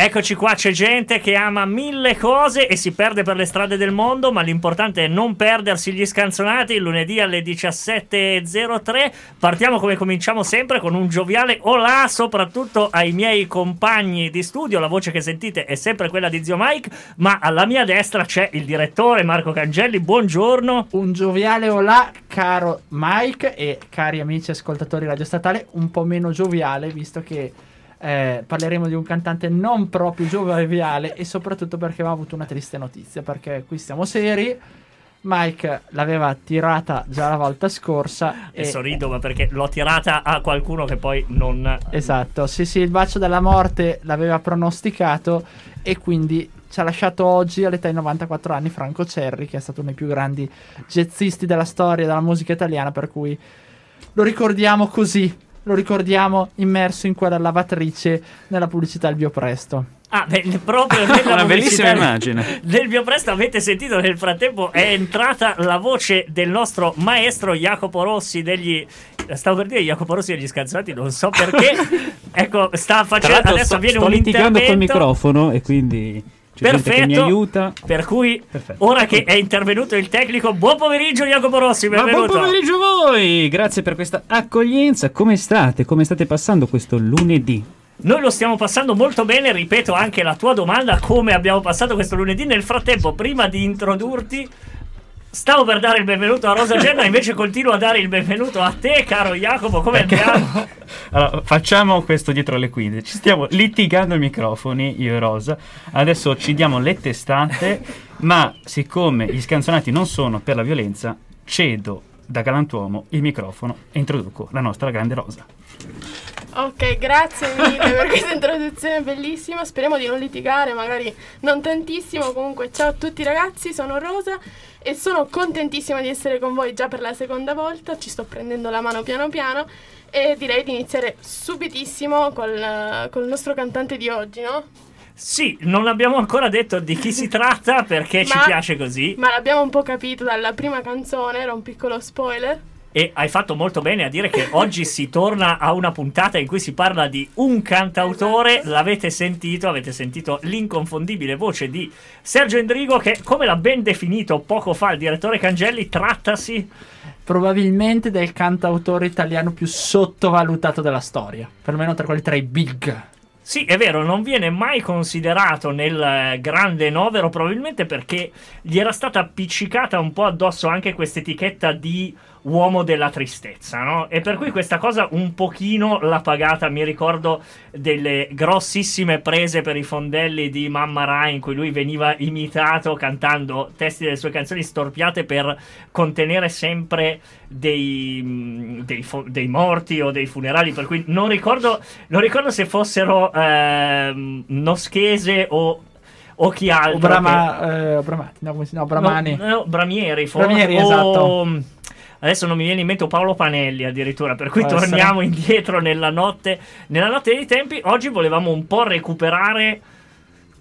Eccoci qua, c'è gente che ama mille cose e si perde per le strade del mondo, ma l'importante è non perdersi gli scanzonati lunedì alle 17.03. Partiamo come cominciamo sempre, con un gioviale olà soprattutto ai miei compagni di studio. La voce che sentite è sempre quella di Zio Mike, ma alla mia destra c'è il direttore Marco Cangelli. Buongiorno. Un gioviale olà, caro Mike e cari amici ascoltatori Radio Statale, un po' meno gioviale visto che parleremo di un cantante non proprio gioviale e soprattutto perché aveva avuto una triste notizia, perché qui siamo seri. Mike l'aveva tirata già la volta scorsa e sorrido ma perché l'ho tirata a qualcuno che poi non... Esatto, sì sì, il bacio della morte l'aveva pronosticato e quindi ci ha lasciato oggi all'età di 94 anni Franco Cerri, che è stato uno dei più grandi jazzisti della storia della musica italiana, per cui lo ricordiamo così. Lo ricordiamo immerso in quella lavatrice nella pubblicità del Biopresto. Ah, beh, proprio nella una bellissima immagine del Biopresto. Avete sentito, nel frattempo è entrata la voce del nostro maestro Jacopo Rossi degli... Stavo per dire Jacopo Rossi degli Scanzonati, non so perché. Ecco, sta facendo adesso viene un litigando col microfono e quindi... Perfetto, mi aiuta. Per cui perfetto. Ora che è intervenuto il tecnico, buon pomeriggio Jacopo Rossi, benvenuto. Ma buon pomeriggio a voi, grazie per questa accoglienza. Come state? Come state passando questo lunedì? Noi lo stiamo passando molto bene, ripeto anche la tua domanda, come abbiamo passato questo lunedì. Nel frattempo, prima di introdurti, stavo per dare il benvenuto a Rosa Genna, invece continuo a dare il benvenuto a te, caro Jacopo. Come andiamo? Allora, facciamo questo dietro le quinte. Ci stiamo litigando i microfoni, io e Rosa. Adesso ci diamo le testate, ma siccome gli scanzonati non sono per la violenza, cedo da galantuomo il microfono e introduco la nostra grande Rosa. Ok, grazie mille per questa introduzione bellissima. Speriamo di non litigare, magari non tantissimo. Comunque, ciao a tutti ragazzi, sono Rosa e sono contentissima di essere con voi già per la seconda volta. Ci sto prendendo la mano piano piano e direi di iniziare subitissimo col nostro cantante di oggi, no? Sì, non abbiamo ancora detto di chi si tratta perché ci piace così. Ma l'abbiamo un po' capito dalla prima canzone, era un piccolo spoiler. E hai fatto molto bene a dire che oggi si torna a una puntata in cui si parla di un cantautore. L'avete sentito, avete sentito l'inconfondibile voce di Sergio Endrigo che, come l'ha ben definito poco fa il direttore Cangelli, trattasi probabilmente del cantautore italiano più sottovalutato della storia, perlomeno tra quelli tra i big. Sì, è vero, non viene mai considerato nel grande novero, probabilmente perché gli era stata appiccicata un po' addosso anche questa etichetta di uomo della tristezza, no? E per cui questa cosa un pochino l'ha pagata. Mi ricordo delle grossissime prese per i fondelli di Mamma Rai in cui lui veniva imitato cantando testi delle sue canzoni storpiate per contenere sempre dei morti o dei funerali, per cui non ricordo se fossero Noschese o chi altro, o Bramieri forse. Bramieri, esatto. O, adesso non mi viene in mente, Paolo Panelli addirittura, per cui torniamo indietro nella notte dei tempi. Oggi volevamo un po' recuperare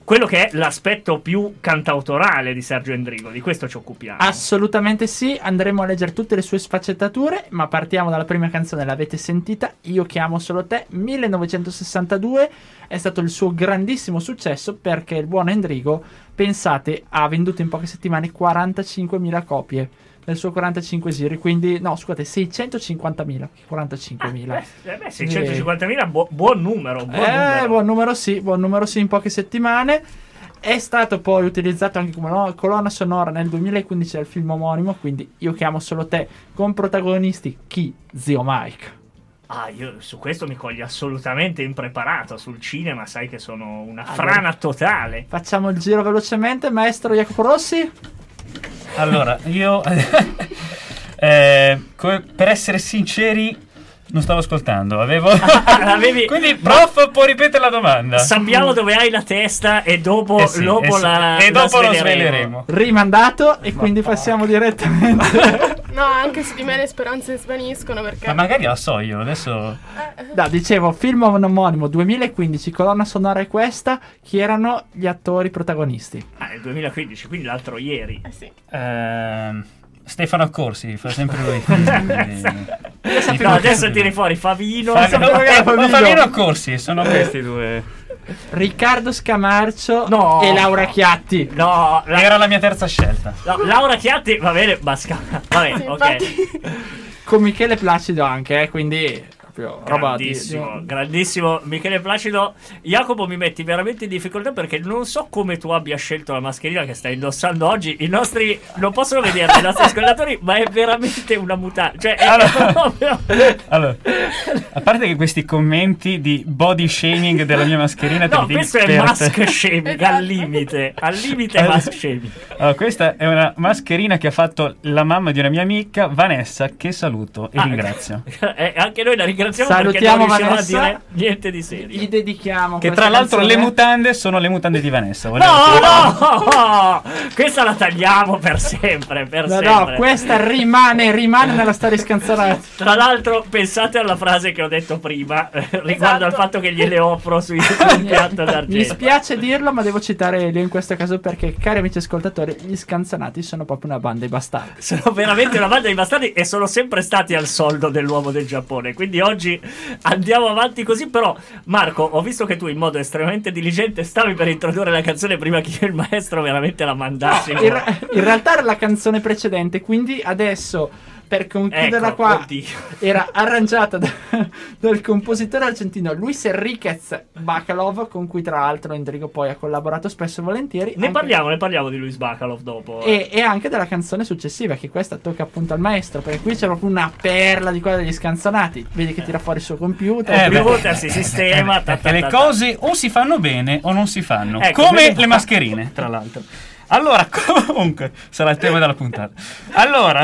quello che è l'aspetto più cantautorale di Sergio Endrigo, di questo ci occupiamo. Assolutamente sì, andremo a leggere tutte le sue sfaccettature, ma partiamo dalla prima canzone, l'avete sentita, Io che amo solo te, 1962, è stato il suo grandissimo successo perché il buon Endrigo, pensate, ha venduto in poche settimane 45.000 copie del suo 45 giri, quindi no, scusate, 650.000, 45.000. 650.000, buon numero, sì, in poche settimane. È stato poi utilizzato anche come colonna sonora nel 2015 del film omonimo, quindi Io che amo solo te, con protagonisti chi? Zio Mike. Ah, io su questo mi coglie assolutamente impreparato, sul cinema sai che sono una frana totale. Facciamo il giro velocemente, maestro Jacopo Rossi. Allora, io per essere sinceri non stavo ascoltando, avevo quindi prof, può ripetere la domanda? Sappiamo dove hai la testa e dopo lo sveleremo. Rimandato e quindi passiamo direttamente No, anche se di me le speranze svaniscono perché... Ma magari la so io, adesso... No, dicevo, film omonimo 2015, colonna sonora è questa. Chi erano gli attori protagonisti? Ah, nel 2015, quindi l'altro ieri. Sì. Stefano Accorsi, fa sempre lui. No, adesso tiri fuori Favino. Favino Accorsi, sono questi due. Riccardo Scamarcio e Laura Chiatti. No, era la mia terza scelta. No, Laura Chiatti, va bene, basta. Va bene, sì, ok. Con Michele Placido anche, quindi... grandissimo, grandissimo Michele Placido. Jacopo, mi metti veramente in difficoltà perché non so come tu abbia scelto la mascherina che stai indossando oggi. I nostri non possono vedere i nostri ascoltatori, ma è veramente una mutanda. Cioè, allora, a parte che questi commenti di body shaming della mia mascherina, no, questo è mask shaming al limite mask shaming. Allora, questa è una mascherina che ha fatto la mamma di una mia amica, Vanessa, che saluto e ringrazio. Anche noi la ringraziamo. Salutiamo Vanessa, a dire niente di serio. Gli dedichiamo che tra l'altro le mutande sono le mutande di Vanessa. No, questa la tagliamo per sempre, sempre. No, questa rimane nella storia scanzonata. Tra l'altro pensate alla frase che ho detto prima riguardo al fatto che gliele offro sui piatto d'argento. Mi spiace dirlo, ma devo citare Elio in questo caso perché, cari amici ascoltatori, gli scanzonati sono proprio una banda di bastardi. Sono veramente una banda di bastardi e sono sempre stati al soldo dell'uomo del Giappone, quindi oggi andiamo avanti così. Però Marco, ho visto che tu in modo estremamente diligente stavi per introdurre la canzone prima che il maestro veramente la mandassi. In realtà era la canzone precedente, quindi adesso per concluderla, ecco, qua era arrangiata dal compositore argentino Luis Enríquez Bacalov, con cui tra l'altro Endrigo poi ha collaborato spesso e volentieri. Ne parliamo di Luis Bacalov dopo. E anche della canzone successiva, che questa tocca appunto al maestro, perché qui c'è proprio una perla di quella degli scanzonati. Vedi che tira fuori il suo computer, più volte si sistema, le cose o si fanno bene o non si fanno, ecco, come le mascherine tra l'altro. Allora, comunque, sarà il tema della puntata. Allora,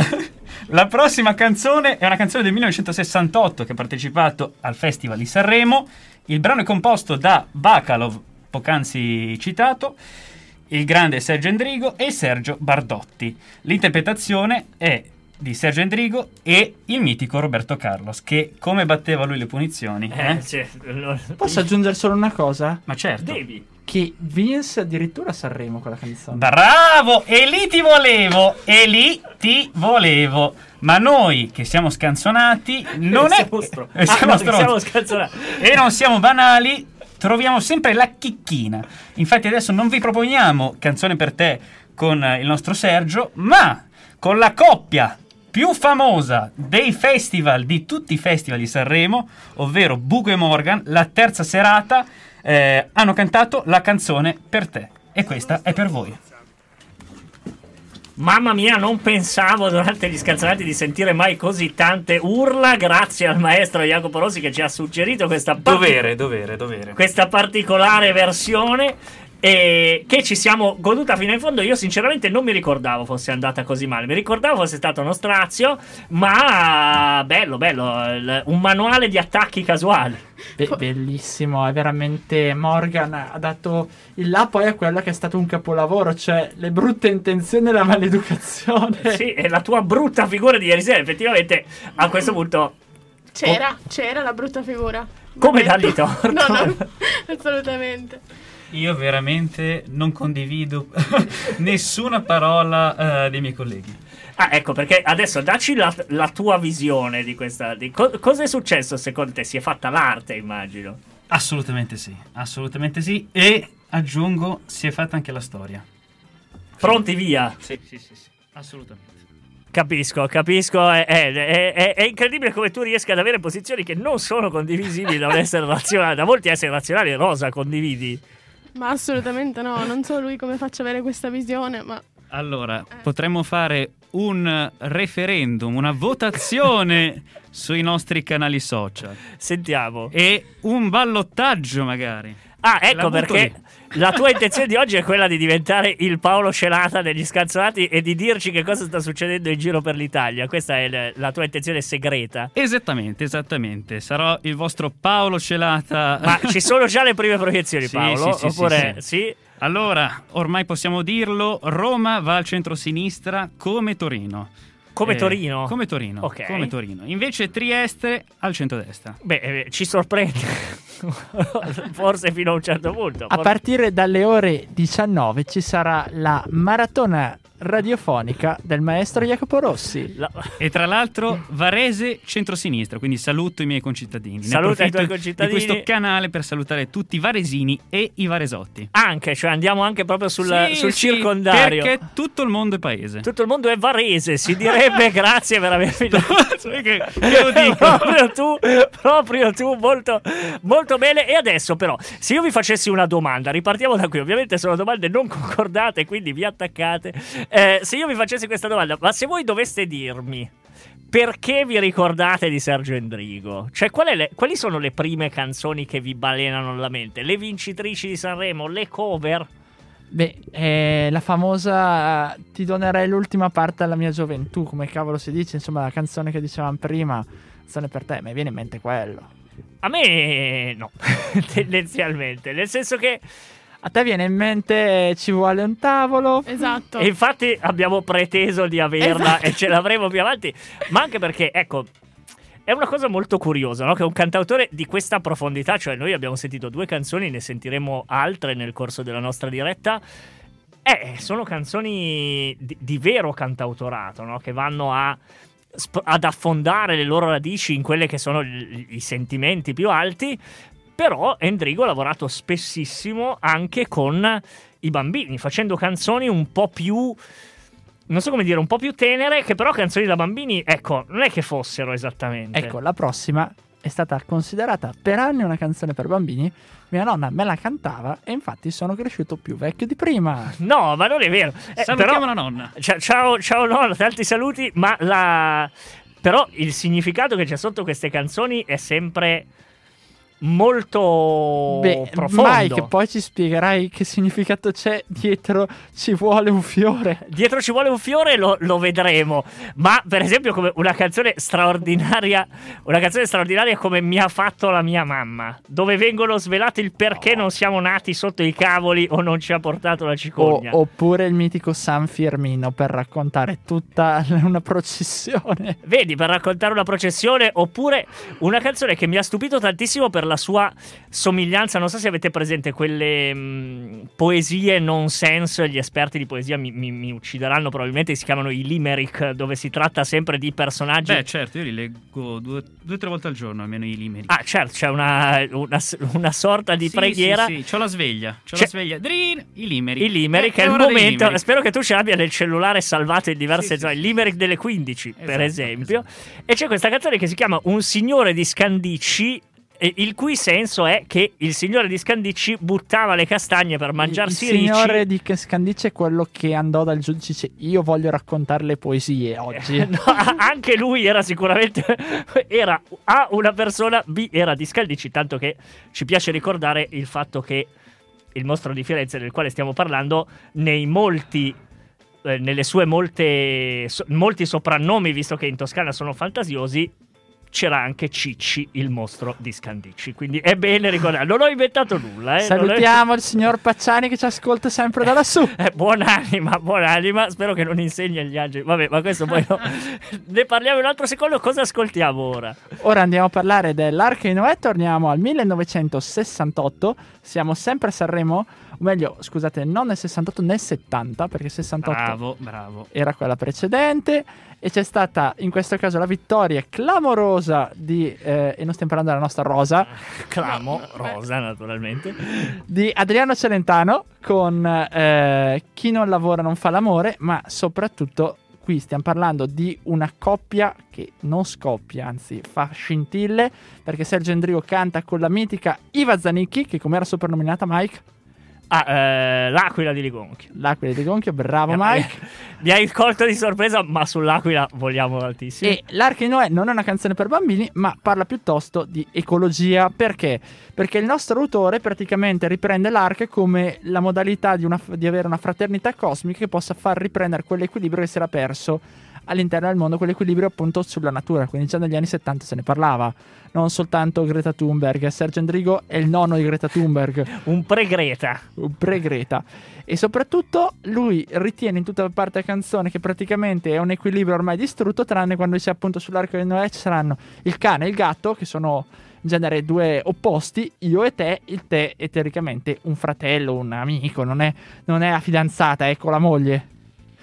la prossima canzone è una canzone del 1968 che ha partecipato al Festival di Sanremo. Il brano è composto da Bacalov, poc'anzi citato, il grande Sergio Endrigo e Sergio Bardotti. L'interpretazione è di Sergio Endrigo e il mitico Roberto Carlos, che come batteva lui le punizioni. Posso aggiungere solo una cosa? Ma certo. Devi. Che vinse addirittura a Sanremo quella canzone. Bravo! E lì ti volevo! Ma noi che siamo scanzonati non è... siamo scanzonati e non siamo banali, troviamo sempre la chicchina. Infatti adesso non vi proponiamo Canzone per te con il nostro Sergio, ma con la coppia più famosa dei festival, di tutti i festival di Sanremo, ovvero Bugo e Morgan, la terza serata, hanno cantato la canzone per te, e questa è per voi. Mamma mia, non pensavo durante gli scanzonati di sentire mai così tante urla, grazie al maestro Jacopo Rossi che ci ha suggerito questa dovere. Questa particolare versione che ci siamo goduta fino in fondo. Io sinceramente non mi ricordavo fosse andata così male, mi ricordavo fosse stato uno strazio, ma bello, un manuale di attacchi casuali. Bellissimo, è veramente. Morgan ha dato il là poi a quello che è stato un capolavoro, cioè le brutte intenzioni e la maleducazione. Sì, e la tua brutta figura di ieri sera effettivamente a questo punto c'era la brutta figura. Come dargli torto? No, assolutamente. Io veramente non condivido nessuna parola dei miei colleghi. Ah, ecco, perché adesso dacci la tua visione di questa... Cosa è successo secondo te? Si è fatta l'arte, immagino. Assolutamente sì. E aggiungo, si è fatta anche la storia. Pronti, via? Sì, assolutamente. Capisco, è incredibile come tu riesca ad avere posizioni che non sono condivisibili da un essere razionale, da molti esseri razionali. Rosa, condividi? Ma assolutamente no, non so lui come faccia avere questa visione, ma... Allora, potremmo fare un referendum, una votazione sui nostri canali social. Sentiamo. E un ballottaggio magari. Ah, ecco perché la tua intenzione di oggi è quella di diventare il Paolo Celata degli scanzonati e di dirci che cosa sta succedendo in giro per l'Italia. Questa è la tua intenzione segreta. Esattamente. Sarò il vostro Paolo Celata. Ma ci sono già le prime proiezioni, Paolo? Sì. Allora, ormai possiamo dirlo, Roma va al centro-sinistra come Torino. Come Torino? Come Torino, okay. Come Torino. Invece Trieste al centrodestra. Beh, ci sorprende forse fino a un certo punto. A partire dalle ore 19 ci sarà la maratona radiofonica del maestro Jacopo Rossi. E tra l'altro Varese centrosinistra, quindi saluto i miei concittadini. Saluto i tuoi concittadini. Di questo canale per salutare tutti i varesini e i varesotti. Anche, cioè andiamo anche proprio sul circondario. Perché tutto il mondo è paese. Tutto il mondo è Varese, si direbbe. Grazie per aver fidato. Io dico proprio tu molto, molto bene. E adesso però, se io vi facessi una domanda, ripartiamo da qui, ovviamente sono domande non concordate, quindi vi attaccate. Se io vi facessi questa domanda, ma se voi doveste dirmi perché vi ricordate di Sergio Endrigo, cioè quali sono le prime canzoni che vi balenano la mente? Le vincitrici di Sanremo, le cover? Beh, la famosa "Ti donerei l'ultima parte alla mia gioventù", come cavolo si dice, insomma la canzone che dicevamo prima, "Canzone per te", mi viene in mente quello. A me no, tendenzialmente, nel senso che a te viene in mente "Ci vuole un tavolo". Esatto. E infatti abbiamo preteso di averla, esatto. E ce l'avremo più avanti. Ma anche perché, ecco, è una cosa molto curiosa, no? Che un cantautore di questa profondità, cioè noi abbiamo sentito 2 canzoni, ne sentiremo altre nel corso della nostra diretta. Sono canzoni di vero cantautorato, no? Che vanno ad affondare le loro radici in quelle che sono i sentimenti più alti. Però Endrigo ha lavorato spessissimo anche con i bambini, facendo canzoni un po' più, non so come dire, un po' più tenere, che però canzoni da bambini, ecco, non è che fossero esattamente. Ecco, la prossima è stata considerata per anni una canzone per bambini. Mia nonna me la cantava e infatti sono cresciuto più vecchio di prima. No, ma non è vero. Salutiamo però la nonna. Ciao nonna, tanti saluti, ma però il significato che c'è sotto queste canzoni è sempre molto profondo. Mike, poi ci spiegherai che significato c'è dietro "Ci vuole un fiore". Dietro "Ci vuole un fiore" lo vedremo. Ma per esempio come una canzone straordinaria, come "Mi ha fatto la mia mamma", dove vengono svelati il perché non siamo nati sotto i cavoli o non ci ha portato la cicogna. Oppure il mitico "San Firmino", per raccontare tutta una processione. Vedi, per raccontare una processione. Oppure una canzone che mi ha stupito tantissimo per la sua somiglianza, non so se avete presente quelle poesie nonsense, gli esperti di poesia mi uccideranno probabilmente, si chiamano i limerick, dove si tratta sempre di personaggi. Beh certo, io li leggo 2-3 volte al giorno almeno i limerick. Ah certo, c'è una sorta di preghiera. Sì, c'ho la sveglia. Drin, i limerick è il momento, spero che tu ce l'abbia nel cellulare salvato in diverse zone, limerick delle 15, esatto, per esempio, esatto. E c'è questa canzone che si chiama "Un signore di Scandicci", il cui senso è che il signore di Scandicci buttava le castagne per mangiarsi i ricci. Il signore di Scandicci è quello che andò dal giudice e dice: "Io voglio raccontare le poesie oggi". No, anche lui era sicuramente era A, una persona, B, era di Scandicci, tanto che ci piace ricordare il fatto che il mostro di Firenze, del quale stiamo parlando, nelle sue molti soprannomi, visto che in Toscana sono fantasiosi, c'era anche Cicci, il mostro di Scandicci, quindi è bene ricordare. Non ho inventato nulla. Salutiamo il signor Pacciani che ci ascolta sempre da lassù. Buon'anima, spero che non insegni agli angeli. Vabbè, ma questo poi ne parliamo in un altro secondo. Cosa ascoltiamo ora? Ora andiamo a parlare dell'Arca di Noè, torniamo al 1968, siamo sempre a Sanremo, o meglio, scusate, non nel 68, nel 70, perché 68 bravo. Era quella precedente. E c'è stata in questo caso la vittoria clamorosa di, e non stiamo parlando della nostra Rosa, Rosa naturalmente, di Adriano Celentano con "Chi non lavora non fa l'amore", ma soprattutto qui stiamo parlando di una coppia che non scoppia, anzi fa scintille, perché Sergio Endrigo canta con la mitica Iva Zanicchi, che come era soprannominata Mike? L'Aquila di Ligonchio. L'Aquila di Ligonchio, bravo Mike. Mi hai colto di sorpresa, ma sull'Aquila vogliamo altissimo. E l'Arca di Noè non è una canzone per bambini, ma parla piuttosto di ecologia. Perché? Perché il nostro autore praticamente riprende l'Arca come la modalità di avere una fraternità cosmica che possa far riprendere quell'equilibrio che si era perso all'interno del mondo quell'equilibrio appunto sulla natura, quindi già negli anni 70 se ne parlava, non soltanto Greta Thunberg. Sergio Endrigo è il nonno di Greta Thunberg, un pre-Greta, e soprattutto lui ritiene in tutta parte della canzone che praticamente è un equilibrio ormai distrutto, tranne quando c'è appunto sull'arco di Noè ci saranno il cane e il gatto, che sono in genere due opposti, io e te. Il te è teoricamente un fratello, un amico, non è la fidanzata, ecco la moglie.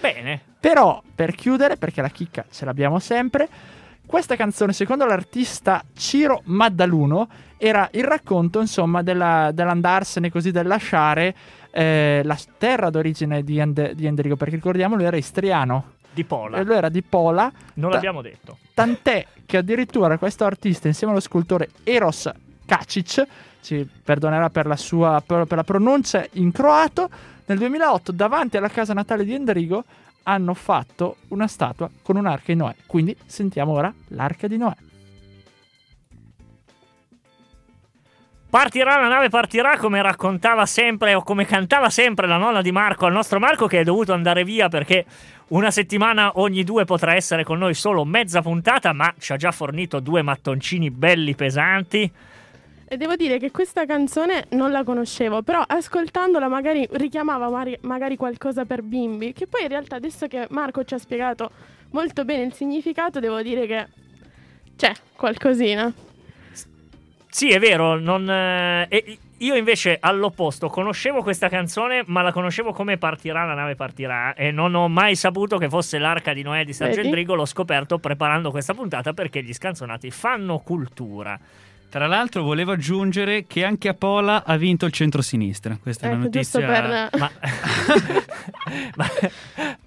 Bene. Però, per chiudere, perché la chicca ce l'abbiamo sempre, questa canzone, secondo l'artista Ciro Maddaluno, era il racconto, insomma, dell'andarsene così, del lasciare la terra d'origine di Endrigo, perché ricordiamo lui era istriano. Di Pola. E lui era di Pola. Non l'abbiamo detto. Tant'è che addirittura questo artista, insieme allo scultore Eros Kacic, ci perdonerà per la pronuncia in croato, nel 2008 davanti alla casa natale di Endrigo hanno fatto una statua con un'arca di Noè. Quindi sentiamo ora l'arca di Noè. Partirà la nave, partirà, come raccontava sempre o come cantava sempre la nonna di Marco al nostro Marco, che è dovuto andare via perché una settimana ogni due potrà essere con noi solo mezza puntata, ma ci ha già fornito due mattoncini belli pesanti. E devo dire che questa canzone non la conoscevo, però ascoltandola magari richiamava magari qualcosa per bimbi, che poi in realtà adesso che Marco ci ha spiegato molto bene il significato, devo dire che c'è qualcosina. Sì, è vero, io invece all'opposto conoscevo questa canzone, ma la conoscevo come Partirà la nave partirà, e non ho mai saputo che fosse l'arca di Noè di Sergio Endrigo. L'ho scoperto preparando questa puntata, perché gli scanzonati fanno cultura. Tra l'altro volevo aggiungere che anche a Pola ha vinto il centrosinistra. Questa è una notizia... Ma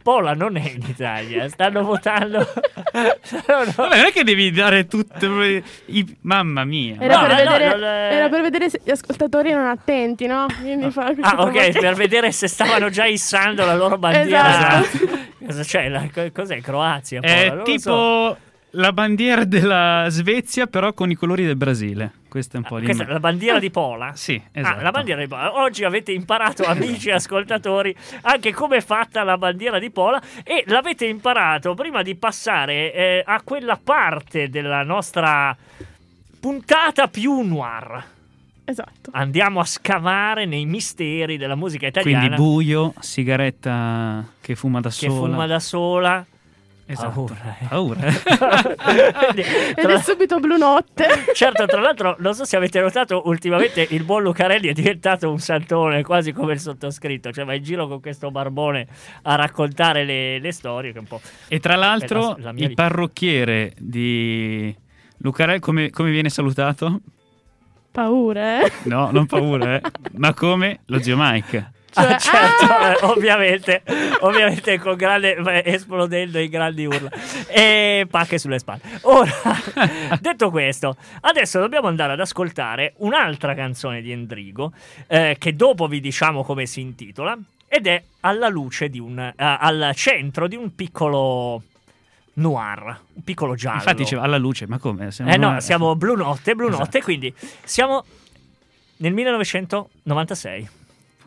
Pola non è in Italia, stanno votando... No. Vabbè, non è che devi dare tutto... Mamma mia. Era per vedere se gli ascoltatori erano attenti, no? Per vedere se stavano già issando la loro bandiera. Esatto. Cioè, cos'è? Croazia? Pola? È tipo... So. La bandiera della Svezia, però con i colori del Brasile. Questa è un po' questa è la bandiera di Pola? Sì, esatto. La bandiera di Pola. Oggi avete imparato, amici e ascoltatori, anche come è fatta la bandiera di Pola, e l'avete imparato prima di passare a quella parte della nostra puntata più noir. Esatto. Andiamo a scavare nei misteri della musica italiana. Quindi buio, sigaretta che fuma da sola. Esatto. Paura. Ed è subito blu notte. Certo, tra l'altro non so se avete notato, ultimamente il buon Lucarelli è diventato un santone, quasi come il sottoscritto. Cioè va in giro con questo barbone a raccontare le storie che un po'... E tra l'altro il parrucchiere di Lucarelli come viene salutato? Paura, eh? No, non paura, eh? Ma come lo zio Mike. Cioè, certo, ovviamente con grande esplodendo in grandi urla e pacche sulle spalle. Ora, detto questo, adesso dobbiamo andare ad ascoltare un'altra canzone di Endrigo, che dopo vi diciamo come si intitola, ed è al centro di un piccolo noir, un piccolo giallo. Infatti diceva alla luce, ma come? Siamo blu notte, esatto. Quindi siamo nel 1996.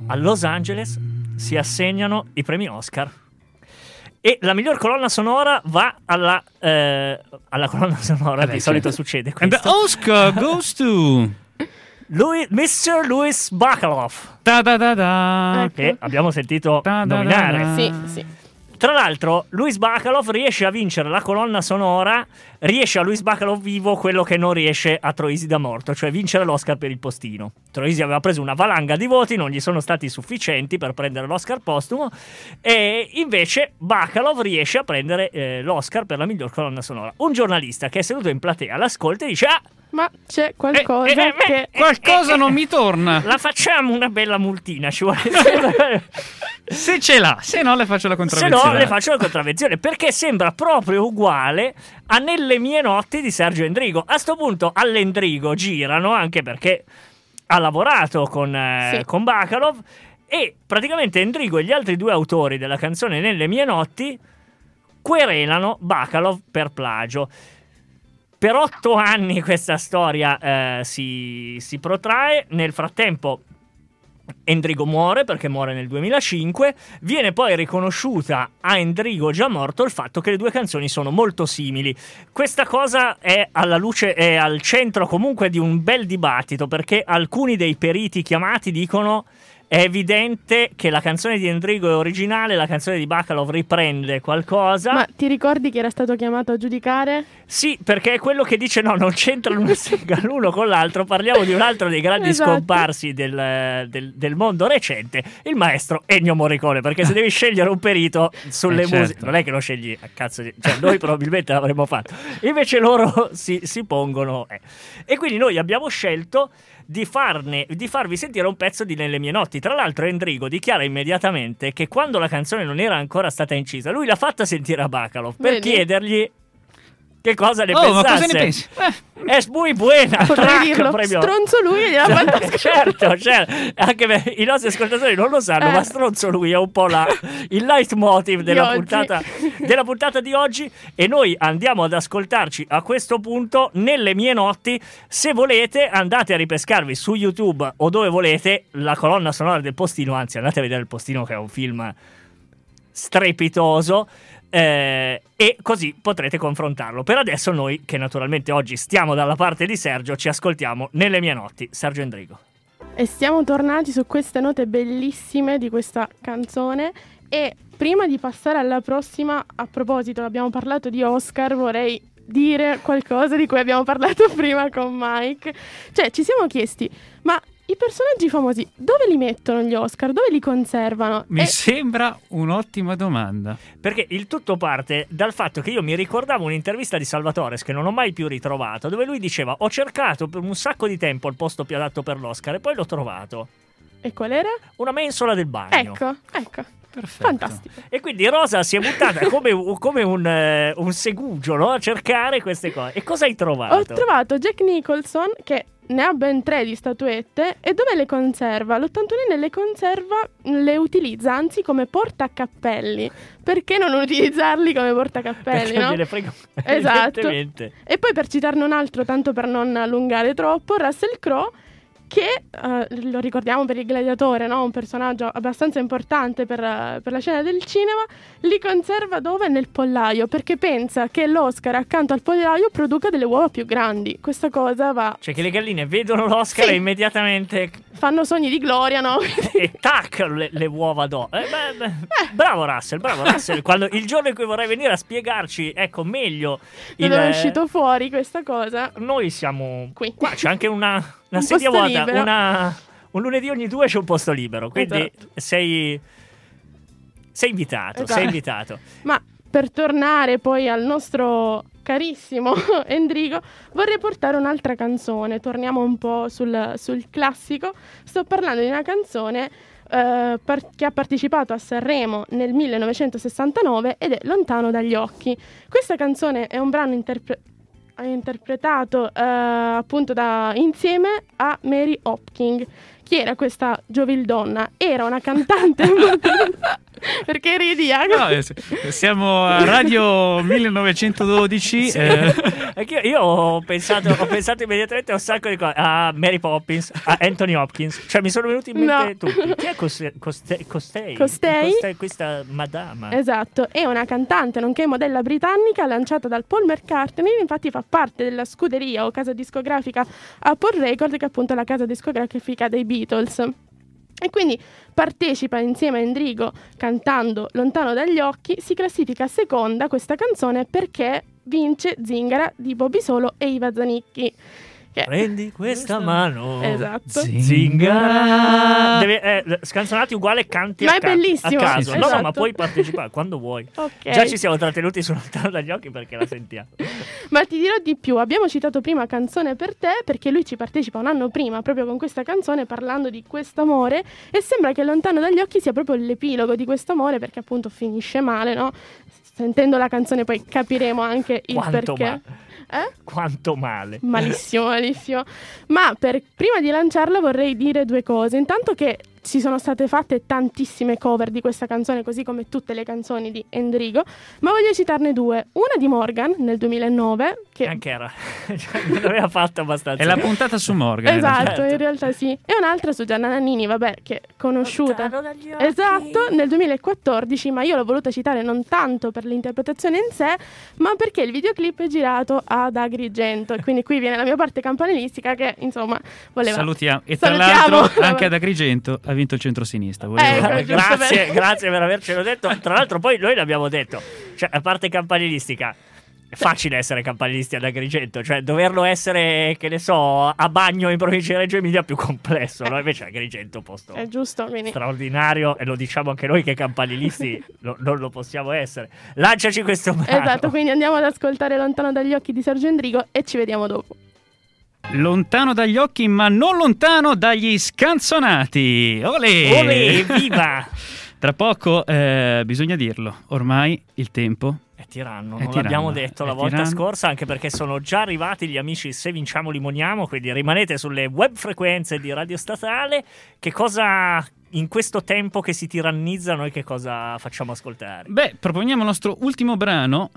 A Los Angeles si assegnano i premi Oscar e la miglior colonna sonora va alla colonna sonora. Di solito succede questo. And the Oscar goes to Mr. Luis Bacalov, che abbiamo sentito nominare. Sì, sì. Tra l'altro Luis Bacalov riesce a vincere la colonna sonora, riesce a Luis Bacalov vivo quello che non riesce a Troisi da morto, cioè vincere l'Oscar per il postino. Troisi aveva preso una valanga di voti, non gli sono stati sufficienti per prendere l'Oscar postumo, e invece Bacalov riesce a prendere l'Oscar per la miglior colonna sonora. Un giornalista che è seduto in platea l'ascolta e dice: ma c'è qualcosa che... Qualcosa non mi torna. La facciamo una bella multina, ci vuole. Se ce l'ha, se no le faccio la contravvenzione. Perché sembra proprio uguale a Nelle mie notti di Sergio Endrigo. A sto punto all'Endrigo girano, anche perché ha lavorato con Bacalov, e praticamente Endrigo e gli altri due autori della canzone Nelle mie notti querelano Bacalov per plagio. Per 8 anni questa storia si protrae. Nel frattempo Endrigo muore, perché muore nel 2005. Viene poi riconosciuta a Endrigo già morto il fatto che le due canzoni sono molto simili. Questa cosa è alla luce, è al centro comunque di un bel dibattito, perché alcuni dei periti chiamati dicono: è evidente che la canzone di Endrigo è originale, la canzone di Bacalov riprende qualcosa. Ma ti ricordi che era stato chiamato a giudicare? Sì, perché è quello che dice: no, non c'entra l'uno con l'altro. Parliamo di un altro dei grandi scomparsi del mondo recente, il maestro Ennio Morricone. Perché se devi scegliere un perito sulle musiche, non è che lo scegli a cazzo di... cioè, noi probabilmente l'avremmo fatto, invece loro si pongono E quindi noi abbiamo scelto di farvi sentire un pezzo di Nelle mie notti. Tra l'altro Endrigo dichiara immediatamente che quando la canzone non era ancora stata incisa, lui l'ha fatta sentire a Bacalov per chiedergli che cosa ne pensasse. Ma cosa ne pensi? È muy buena. Potrei dirlo, stronzo lui. Certo. Anche i nostri ascoltatori non lo sanno, ma stronzo lui è un po' il leitmotiv della puntata di oggi. E noi andiamo ad ascoltarci a questo punto Nelle mie notti. Se volete andate a ripescarvi su YouTube o dove volete la colonna sonora del Postino. Anzi, andate a vedere il Postino, che è un film strepitoso. E così potrete confrontarlo. Per adesso noi, che naturalmente oggi stiamo dalla parte di Sergio, ci ascoltiamo Nelle mie notti, Sergio Endrigo. E siamo tornati su queste note bellissime di questa canzone. E prima di passare alla prossima, a proposito, abbiamo parlato di Oscar, vorrei dire qualcosa di cui abbiamo parlato prima con Mike. Cioè, ci siamo chiesti: ma i personaggi famosi dove li mettono gli Oscar? Dove li conservano? Mi sembra un'ottima domanda. Perché il tutto parte dal fatto che io mi ricordavo un'intervista di Salvatore, che non ho mai più ritrovato, dove lui diceva: ho cercato per un sacco di tempo il posto più adatto per l'Oscar e poi l'ho trovato. E qual era? Una mensola del bagno. Ecco. Perfetto. Fantastico. E quindi Rosa si è buttata come un segugio, no? A cercare queste cose. E cosa hai trovato? Ho trovato Jack Nicholson, che ne ha ben 3 di statuette. E dove le conserva? L'81enne le conserva, le utilizza anzi come portacappelli. Perché non utilizzarli come portacappelli? Perché gliene frega. Esatto. E poi, per citarne un altro, tanto per non allungare troppo, Russell Crowe, che lo ricordiamo per Il Gladiatore, no? Un personaggio abbastanza importante per la scena del cinema. Li conserva dove? Nel pollaio, perché pensa che l'Oscar accanto al pollaio produca delle uova più grandi. Questa cosa va... Cioè, che le galline vedono l'Oscar e immediatamente fanno sogni di gloria, no? E tac, le uova do. Bravo Russell. Quando il giorno in cui vorrai venire a spiegarci, ecco, meglio è uscito fuori questa cosa. Noi siamo qui. Qua c'è anche una sedia vuota, un lunedì ogni 2 c'è un posto libero, quindi sei invitato, esatto. Ma per tornare poi al nostro carissimo Endrigo, vorrei portare un'altra canzone. Torniamo un po' sul classico. Sto parlando di una canzone che ha partecipato a Sanremo nel 1969 ed è Lontano dagli occhi. Questa canzone è un brano interpretato appunto insieme a Mary Hopkin. Chi era questa giovildonna? Era una cantante perché ridiamo? No, siamo a Radio 1912. Sì. Io ho pensato immediatamente a un sacco di cose, a Mary Poppins, a Anthony Hopkins. Cioè, mi sono venuti in mente tutti. Chi è Costei? Questa madama. Esatto, è una cantante nonché modella britannica lanciata dal Paul McCartney. Infatti fa parte della scuderia o casa discografica Apple Record, che è appunto la casa discografica dei Beatles. E quindi partecipa insieme a Endrigo cantando Lontano dagli occhi. Si classifica seconda questa canzone perché vince Zingara di Bobby Solo e Iva Zanicchi. Prendi questa mano, esatto. Zingara. Scanzonati uguale, canti ma a caso. Ma è bellissimo. Sì, esatto. No, ma puoi partecipare quando vuoi. Okay. Già ci siamo trattenuti su Lontano dagli occhi perché la sentiamo. Ma ti dirò di più. Abbiamo citato prima Canzone per te perché lui ci partecipa un anno prima proprio con questa canzone, parlando di quest'amore, e sembra che Lontano dagli occhi sia proprio l'epilogo di quest'amore, perché appunto finisce male, no? Sentendo la canzone poi capiremo anche il perché. Quanto male. Malissimo. Ma prima di lanciarla vorrei dire 2 cose. Intanto che ci sono state fatte tantissime cover di questa canzone, così come tutte le canzoni di Endrigo, ma voglio citarne due. Una di Morgan nel 2009, che anche era non aveva fatto abbastanza. È la puntata su Morgan. Esatto, in realtà sì. E un'altra su Gianna Nannini, vabbè, che conosciuta. Esatto, nel 2014, ma io l'ho voluta citare non tanto per l'interpretazione in sé, ma perché il videoclip è girato ad Agrigento, e quindi qui viene la mia parte campanilistica che, insomma, voleva. Salutiamo. E tra l'altro anche ad Agrigento ha vinto il centrosinistra. Grazie, grazie per avercelo detto. Tra l'altro poi noi l'abbiamo detto, cioè a parte campanilistica, è facile essere campanilisti ad Agrigento, cioè doverlo essere, che ne so, a Bagno in provincia di Reggio Emilia è più complesso, no? Invece Agrigento è un posto è giusto, straordinario, e lo diciamo anche noi che campanilisti non lo possiamo essere. Lanciaci questo brano. Esatto, quindi andiamo ad ascoltare Lontano dagli occhi di Sergio Endrigo e ci vediamo dopo. Lontano dagli occhi, ma non lontano dagli scanzonati. Olè! Olè, viva! Tra poco, bisogna dirlo, ormai il tempo... Tiranno, non l'abbiamo detto la volta scorsa, anche perché sono già arrivati gli amici Se Vinciamo Limoniamo, quindi rimanete sulle web frequenze di Radio Statale. Che cosa, in questo tempo che si tirannizza, noi che cosa facciamo ascoltare? Beh, proponiamo il nostro ultimo brano,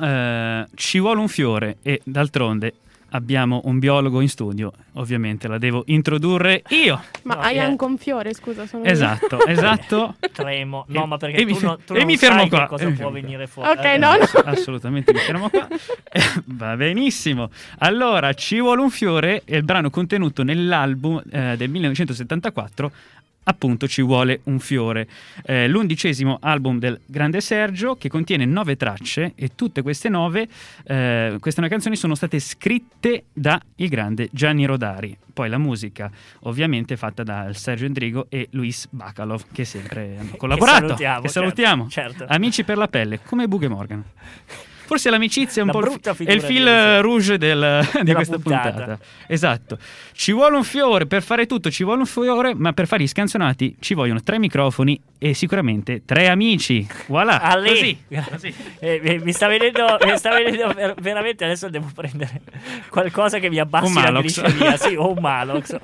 Ci vuole un fiore, e d'altronde abbiamo un biologo in studio, ovviamente la devo introdurre io. Ma no, hai anche un fiore, scusa, sono esatto, io. Esatto. Tremo. No, ma perché tu non sai qua. Che cosa può venire fuori. Ok, no. Assolutamente mi fermo qua. Va benissimo. Allora, Ci vuole un fiore è il brano contenuto nell'album del 1974, appunto Ci vuole un fiore, l'undicesimo album del grande Sergio, che contiene 9 tracce, e tutte queste 9 queste 9 canzoni sono state scritte da il grande Gianni Rodari. Poi la musica ovviamente fatta da Sergio Endrigo e Luis Bacalov, che sempre hanno collaborato, che salutiamo. Certo. Amici per la pelle, come Bugo e Morgan. Forse l'amicizia è un po' il fil rouge di questa puntata. Esatto. Ci vuole un fiore, per fare tutto ci vuole un fiore, ma per fare gli scanzonati ci vogliono 3 microfoni e sicuramente 3 amici. Voilà. Così. Mi sta venendo veramente, adesso devo prendere qualcosa che mi abbassi la glicemia. Sì, o un Malox.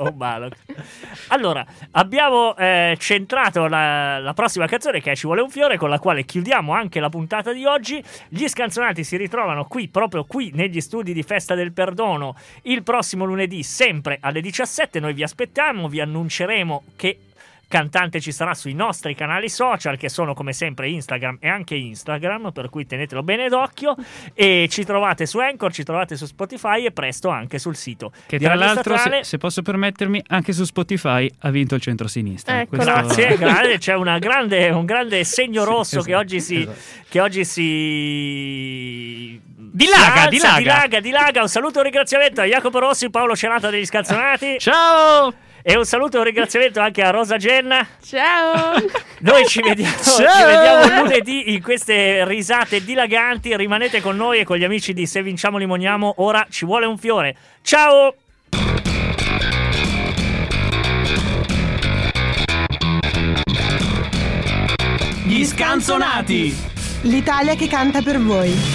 Allora, abbiamo centrato la prossima canzone, che è Ci vuole un fiore, con la quale chiudiamo anche la puntata di oggi. Gli scanzonati si ritrovano qui, proprio qui, negli studi di Festa del Perdono, il prossimo lunedì, sempre alle 17. Noi vi aspettiamo, vi annunceremo che cantante ci sarà sui nostri canali social, che sono come sempre Instagram e anche Instagram, per cui tenetelo bene d'occhio, e ci trovate su Anchor, ci trovate su Spotify e presto anche sul sito. Che tra l'altro, se posso permettermi, anche su Spotify ha vinto il centrosinistra. Ecco. Questo... Grazie, c'è un grande segno rosso, esatto, che oggi si dilaga. Un saluto e un ringraziamento a Jacopo Rossi, Paolo Celata degli Scanzonati. Ciao! E un saluto e un ringraziamento anche a Rosa Genna. Ciao! Noi ci vediamo lunedì in queste risate dilaganti. Rimanete con noi e con gli amici di Se Vinciamo Limoniamo. Ora Ci vuole un fiore. Ciao! Gli Scanzonati. L'Italia che canta per voi.